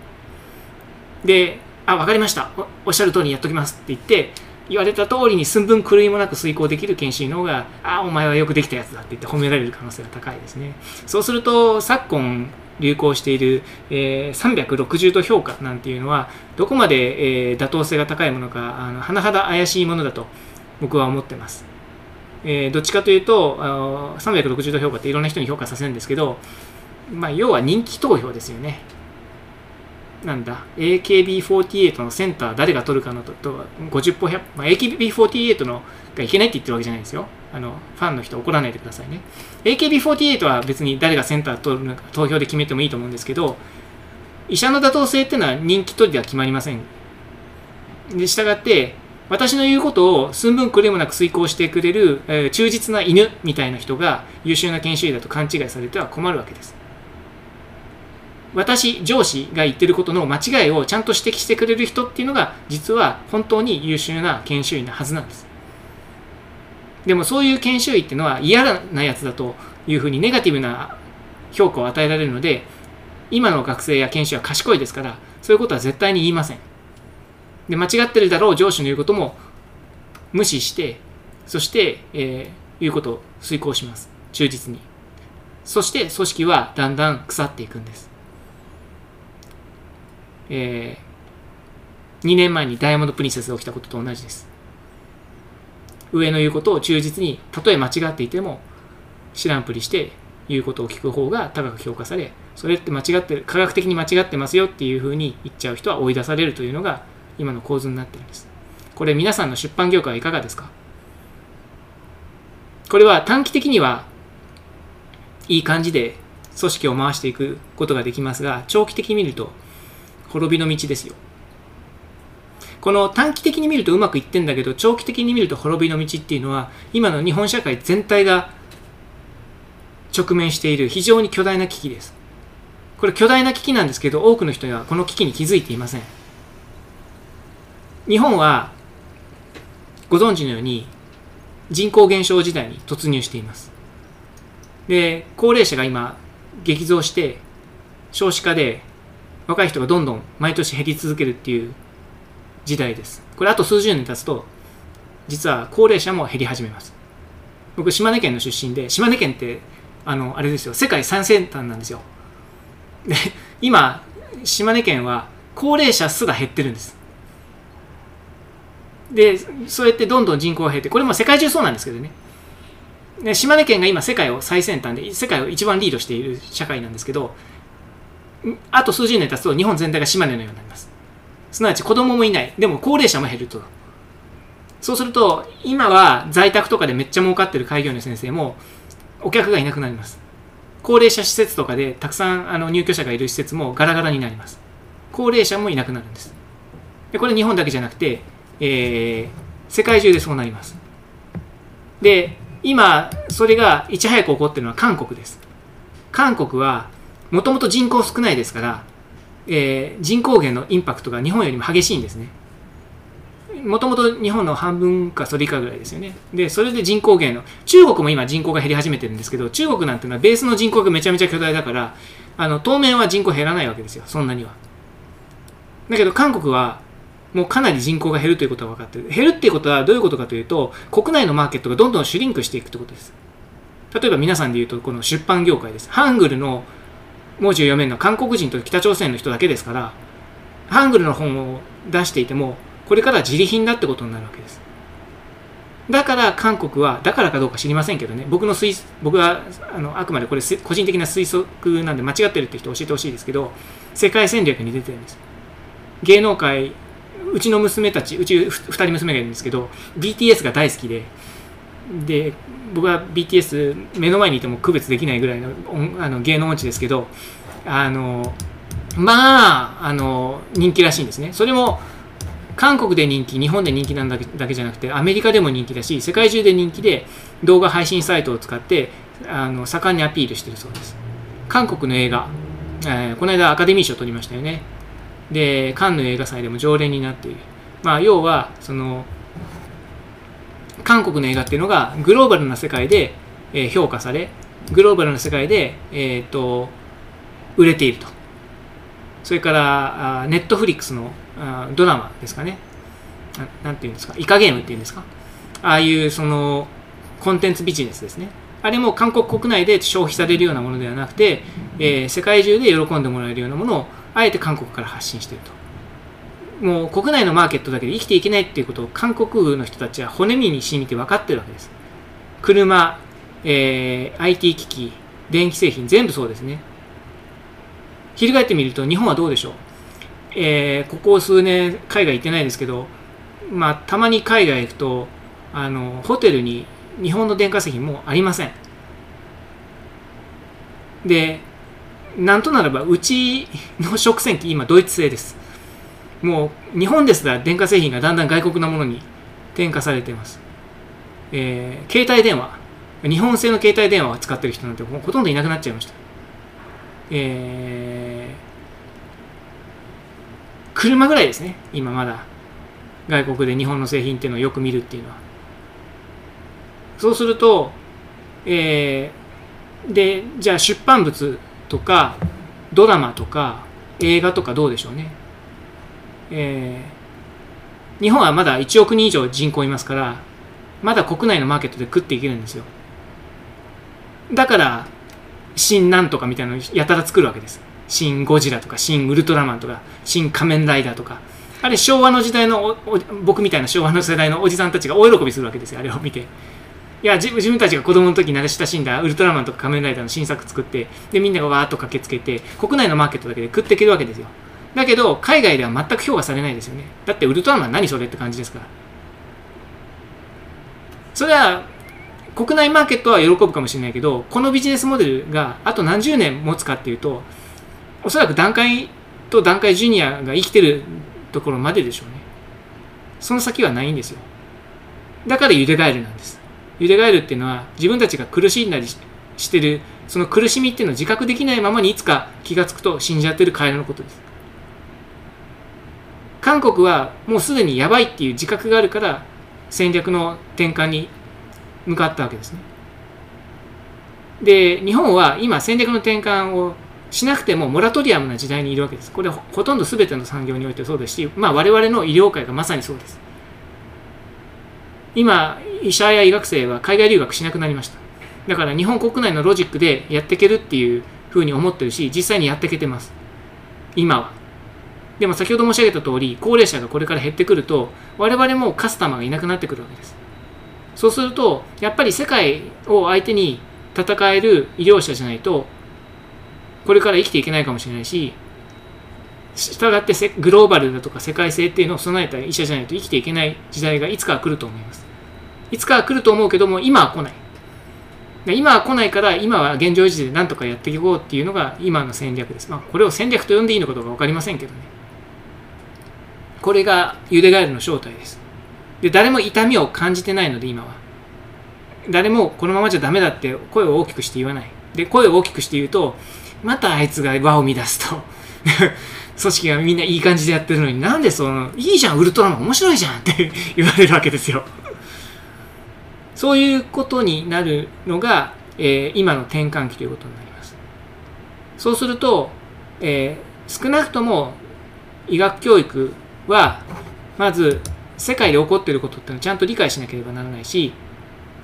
で分かりました、 おっしゃる通りにやっときますって言って言われた通りに寸分狂いもなく遂行できる研修医の方がお前はよくできたやつだって言って褒められる可能性が高いですね。そうすると昨今流行している、360度評価なんていうのはどこまで、妥当性が高いものか甚だ怪しいものだと僕は思ってます。どっちかというと360度評価っていろんな人に評価させるんですけど、要は人気投票ですよね。なんだ AKB48 のセンター誰が取るかのと50歩100、AKB48 のがいけないって言ってるわけじゃないんですよ。ファンの人怒らないでくださいね。 AKB48 は別に誰がセンター取るのか投票で決めてもいいと思うんですけど、医者の妥当性っていうのは人気取りでは決まりません。で従って私の言うことを寸分狂いもなく遂行してくれる、忠実な犬みたいな人が優秀な研修医だと勘違いされては困るわけです。私、上司が言ってることの間違いをちゃんと指摘してくれる人っていうのが実は本当に優秀な研修医なはずなんです。でもそういう研修医っていうのは嫌なやつだというふうにネガティブな評価を与えられるので、今の学生や研修医は賢いですから、そういうことは絶対に言いません。で、間違ってるだろう上司の言うことも無視して、そして、言うことを遂行します。忠実に。そして組織はだんだん腐っていくんです。2年前にダイヤモンドプリンセスが起きたことと同じです。上の言うことを忠実に、たとえ間違っていても知らんぷりして言うことを聞く方が高く評価され、それって間違ってる、科学的に間違ってますよっていうふうに言っちゃう人は追い出されるというのが今の構図になってるんです。これ皆さんの出版業界はいかがですか？これは短期的にはいい感じで組織を回していくことができますが、長期的に見ると滅びの道ですよ。この短期的に見るとうまくいってんだけど、長期的に見ると滅びの道っていうのは今の日本社会全体が直面している非常に巨大な危機です。これ巨大な危機なんですけど、多くの人はこの危機に気づいていません。日本はご存知のように人口減少時代に突入しています。で高齢者が今激増して、少子化で若い人がどんどん毎年減り続けるっていう時代です。これあと数十年経つと、実は高齢者も減り始めます。僕、島根県の出身で、島根県って、あれですよ、世界最先端なんですよ。で、今、島根県は高齢者すら減ってるんです。で、そうやってどんどん人口が減って、これも世界中そうなんですけどね。で島根県が今世界を最先端で世界を一番リードしている社会なんですけど、あと数十年経つと日本全体が島根のようになります。すなわち子供もいない、でも高齢者も減ると。そうすると今は在宅とかでめっちゃ儲かってる開業医の先生もお客がいなくなります。高齢者施設とかでたくさん入居者がいる施設もガラガラになります。高齢者もいなくなるんです。でこれ日本だけじゃなくて、世界中でそうなります。で今それがいち早く起こっているのは韓国です。韓国はもともと人口少ないですから、人口減のインパクトが日本よりも激しいんですね。もともと日本の半分かそれ以下ぐらいですよね。でそれで人口減の、中国も今人口が減り始めてるんですけど、中国なんていうのはベースの人口がめちゃめちゃ巨大だから、当面は人口減らないわけですよ、そんなには。だけど韓国はもうかなり人口が減るということが分かっている。減るっていうことはどういうことかというと、国内のマーケットがどんどんシュリンクしていくということです。例えば皆さんで言うとこの出版業界です。ハングルの文字を読めるのは韓国人と北朝鮮の人だけですから、ハングルの本を出していてもこれから自利品だってことになるわけです。だから韓国は、だからかどうか知りませんけどね、僕はあくまでこれ個人的な推測なんで間違ってるって人教えてほしいですけど、世界戦略に出てるんです。芸能界、うちの娘たち、うち2人娘がいるんですけど、BTS が大好きで、僕は BTS 目の前にいても区別できないぐらいの芸能音痴ですけど、人気らしいんですね。それも韓国で人気、日本で人気なんだけじゃなくて、アメリカでも人気だし、世界中で人気で、動画配信サイトを使って盛んにアピールしてるそうです。韓国の映画、この間アカデミー賞を取りましたよね。でカンヌ映画祭でも常連になっている。まあ、要はその韓国の映画っていうのがグローバルな世界で評価され、グローバルな世界で、売れていると。それからネットフリックスのドラマですかね、なんていうんですか、イカゲームっていうんですか、ああいうそのコンテンツビジネスですね。あれも韓国国内で消費されるようなものではなくて、世界中で喜んでもらえるようなものをあえて韓国から発信していると。もう国内のマーケットだけで生きていけないっていうことを韓国の人たちは骨身に染みて分かってるわけです。車、IT 機器、電気製品、全部そうですね。翻ってみると日本はどうでしょう。ここ数年海外行ってないですけど、まあ、たまに海外行くとホテルに日本の電化製品もありません。でなんとならば、うちの食洗機、今、ドイツ製です。もう、日本ですら電化製品がだんだん外国のものに転化されています。携帯電話、日本製の携帯電話を使ってる人なんてもうほとんどいなくなっちゃいました。車ぐらいですね、今まだ。外国で日本の製品っていうのをよく見るっていうのは。そうすると、で、じゃあ出版物、とかドラマとか映画とかどうでしょうね。日本はまだ1億人以上人口いますから、まだ国内のマーケットで食っていけるんですよ。だから新なんとかみたいなのをやたら作るわけです。新ゴジラとか新ウルトラマンとか新仮面ライダーとか、あれ昭和の時代の僕みたいな昭和の世代のおじさんたちが大喜びするわけですよ、あれを見て。いや、自分たちが子供の時慣れ親しんだウルトラマンとか仮面ライダーの新作作って、でみんながわーっと駆けつけて、国内のマーケットだけで食っていけるわけですよ。だけど海外では全く評価されないですよね。だってウルトラマン何それって感じですから。それは国内マーケットは喜ぶかもしれないけど、このビジネスモデルがあと何十年持つかっていうと、おそらく団塊と団塊ジュニアが生きてるところまででしょうね。その先はないんですよ。だからゆでガエルなんです。ゆでガエルっていうのは、自分たちが苦しんだりしてる、その苦しみっていうのを自覚できないままにいつか気がつくと死んじゃってるカエルのことです。韓国はもうすでにやばいっていう自覚があるから、戦略の転換に向かったわけですね。で日本は今戦略の転換をしなくてもモラトリアムな時代にいるわけです。これほとんど全ての産業においてそうですし、まあ、我々の医療界がまさにそうです。今医者や医学生は海外留学しなくなりました。だから日本国内のロジックでやっていけるっていうふうに思ってるし、実際にやっていけてます今は。でも先ほど申し上げた通り、高齢者がこれから減ってくると我々もカスタマーがいなくなってくるわけです。そうするとやっぱり世界を相手に戦える医療者じゃないとこれから生きていけないかもしれないし、したがってグローバルだとか世界性っていうのを備えた医者じゃないと生きていけない時代がいつかは来ると思います。いつかは来ると思うけども今は来ない。今は来ないから今は現状維持で何とかやっていこうっていうのが今の戦略です。まあ、これを戦略と呼んでいいのかどうか分かりませんけどね。これがゆでガエルの正体です。で、誰も痛みを感じてないので今は。誰もこのままじゃダメだって声を大きくして言わない。で、声を大きくして言うと、またあいつが輪を乱すと。組織がみんないい感じでやってるのに、なんでその、いいじゃん、ウルトラマン面白いじゃんって言われるわけですよ。そういうことになるのが、今の転換期ということになります。そうすると、少なくとも医学教育は、まず世界で起こっていることっていうのをちゃんと理解しなければならないし、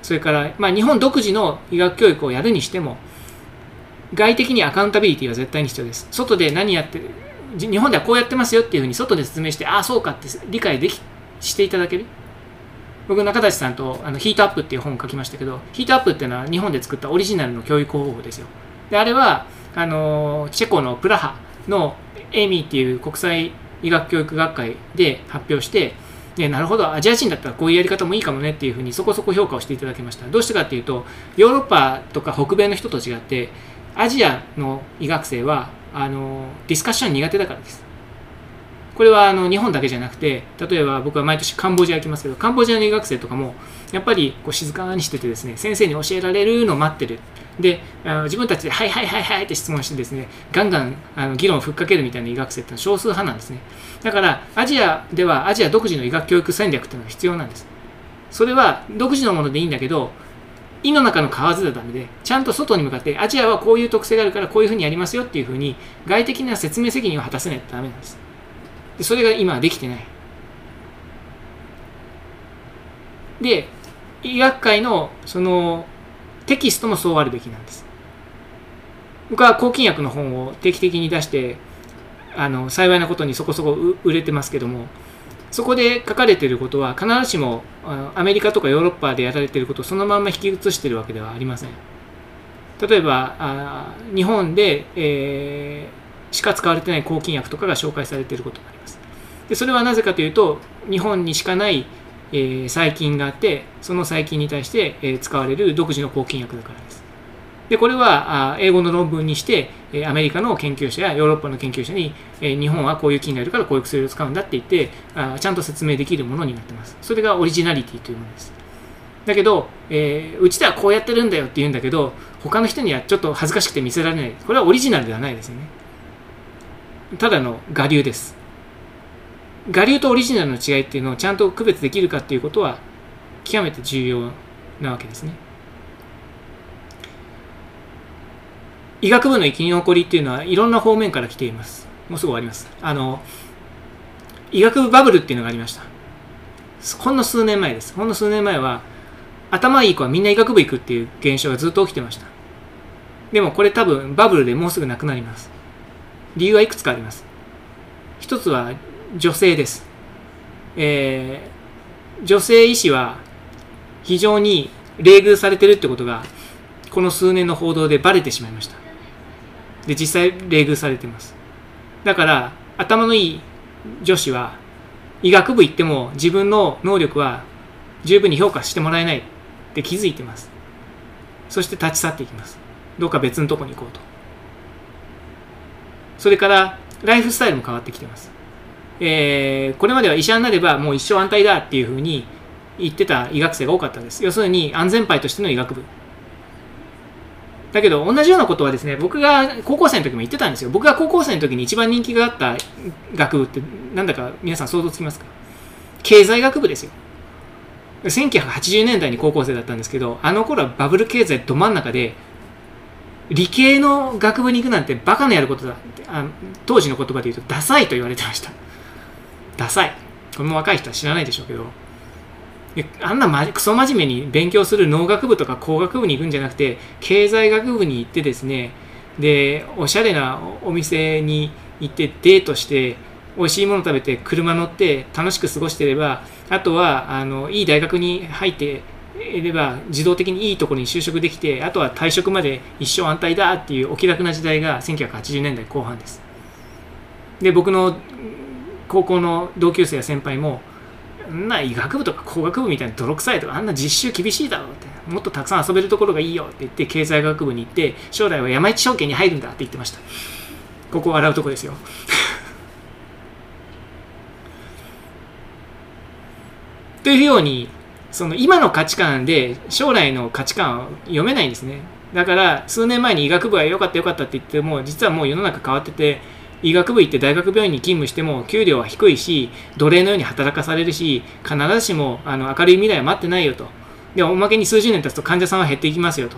それから、まあ、日本独自の医学教育をやるにしても、外的にアカウンタビリティは絶対に必要です。外で何やって、日本ではこうやってますよっていうふうに外で説明して、ああ、そうかって理解していただける。僕、中立さんとヒートアップっていう本を書きましたけど、ヒートアップっていうのは日本で作ったオリジナルの教育方法ですよ。で、あれは、チェコのプラハのエミーっていう国際医学教育学会で発表して、で、なるほど、アジア人だったらこういうやり方もいいかもねっていうふうにそこそこ評価をしていただきました。どうしてかっていうと、ヨーロッパとか北米の人と違って、アジアの医学生は、ディスカッション苦手だからです。これは日本だけじゃなくて、例えば僕は毎年カンボジア行きますけど、カンボジアの医学生とかもやっぱりこう静かにしててですね、先生に教えられるのを待ってる。で、自分たちではいはいはいはいって質問してですね、ガンガン議論をふっかけるみたいな医学生ってのは少数派なんですね。だからアジアではアジア独自の医学教育戦略っていうのが必要なんです。それは独自のものでいいんだけど、胃の中の蛙だったので、ちゃんと外に向かってアジアはこういう特性があるからこういうふうにやりますよっていうふうに外的な説明責任を果たせないとダメなんです。で、それが今はできてない。で、医学界のそのテキストもそうあるべきなんです。僕は抗菌薬の本を定期的に出して、幸いなことにそこそこ売れてますけども、そこで書かれていることは必ずしもアメリカとかヨーロッパでやられていることをそのまんま引き写しているわけではありません。例えば、日本で、しか使われてない抗菌薬とかが紹介されていることがあります。で、それはなぜかというと、日本にしかない、細菌があって、その細菌に対して、使われる独自の抗菌薬だからです。で、これは英語の論文にして、アメリカの研究者やヨーロッパの研究者に、日本はこういう菌がいるからこういう薬を使うんだって言って、ちゃんと説明できるものになってます。それがオリジナリティというものです。だけど、うちではこうやってるんだよって言うんだけど、他の人にはちょっと恥ずかしくて見せられない。これはオリジナルではないですよね。ただの我流です。我流とオリジナルの違いっていうのをちゃんと区別できるかっていうことは極めて重要なわけですね。医学部の生き残りっていうのはいろんな方面から来ています。もうすぐ終わります。医学部バブルっていうのがありました。ほんの数年前です。ほんの数年前は頭いい子はみんな医学部行くっていう現象がずっと起きてました。でもこれ多分バブルでもうすぐなくなります。理由はいくつかあります。一つは女性です。女性医師は非常に冷遇されてるってことがこの数年の報道でバレてしまいました。で、実際冷遇されてます。だから頭のいい女子は医学部行っても自分の能力は十分に評価してもらえないって気づいてます。そして立ち去っていきます。どうか別のとこに行こうと。それからライフスタイルも変わってきています。これまでは医者になればもう一生安泰だっていうふうに言ってた医学生が多かったです。要するに安全牌としての医学部。だけど同じようなことはですね、僕が高校生の時も言ってたんですよ。僕が高校生の時に一番人気があった学部ってなんだか皆さん想像つきますか？経済学部ですよ。1980年代に高校生だったんですけど、あの頃はバブル経済ど真ん中で、理系の学部に行くなんてバカなやることだ。当時の言葉で言うとダサいと言われてました。ダサい。これも若い人は知らないでしょうけど。あんなクソ真面目に勉強する農学部とか工学部に行くんじゃなくて、経済学部に行ってですね、で、おしゃれなお店に行ってデートして、美味しいもの食べて、車乗って、楽しく過ごしてれば、あとは、いい大学に入って、いれば自動的にいいところに就職できて、あとは退職まで一生安泰だっていうお気楽な時代が1980年代後半です。で、僕の高校の同級生や先輩も、な医学部とか工学部みたいな泥臭いとかあんな実習厳しいだろうって、もっとたくさん遊べるところがいいよって言って経済学部に行って将来は山一証券に入るんだって言ってました。ここを洗うとこですよというように、その今の価値観で将来の価値観を読めないんですね。だから数年前に医学部は良かった良かったって言っても、実はもう世の中変わってて、医学部行って大学病院に勤務しても給料は低いし、奴隷のように働かされるし、必ずしも明るい未来は待ってないよと。でおまけに数十年経つと患者さんは減っていきますよと。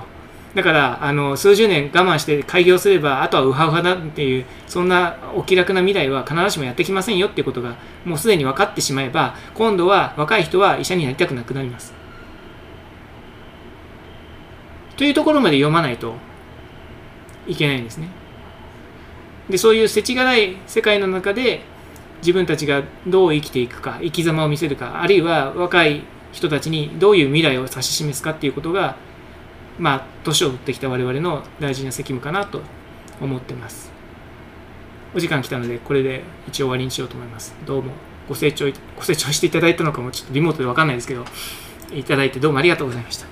だから数十年我慢して開業すれば、あとはウハウハだっていう、そんなお気楽な未来は必ずしもやってきませんよっていうことがもうすでに分かってしまえば、今度は若い人は医者になりたくなくなります。というところまで読まないといけないんですね。でそういう世知辛い世界の中で自分たちがどう生きていくか、生き様を見せるか、あるいは若い人たちにどういう未来を指し示すかっていうことが、まあ年を取ってきた我々の大事な責務かなと思ってます。お時間来たのでこれで一応終わりにしようと思います。どうもご清聴していただいたのかもちょっとリモートで分かんないですけど、いただいてどうもありがとうございました。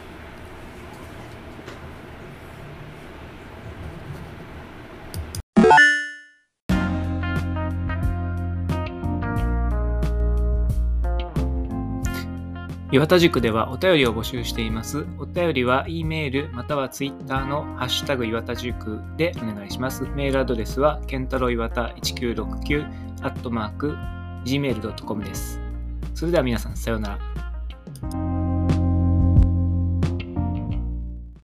岩田塾ではお便りを募集しています。お便りは E メールまたは Twitter のハッシュタグ岩田塾でお願いします。メールアドレスは健太郎岩田1969@gmail.com です。それでは皆さん、さようなら。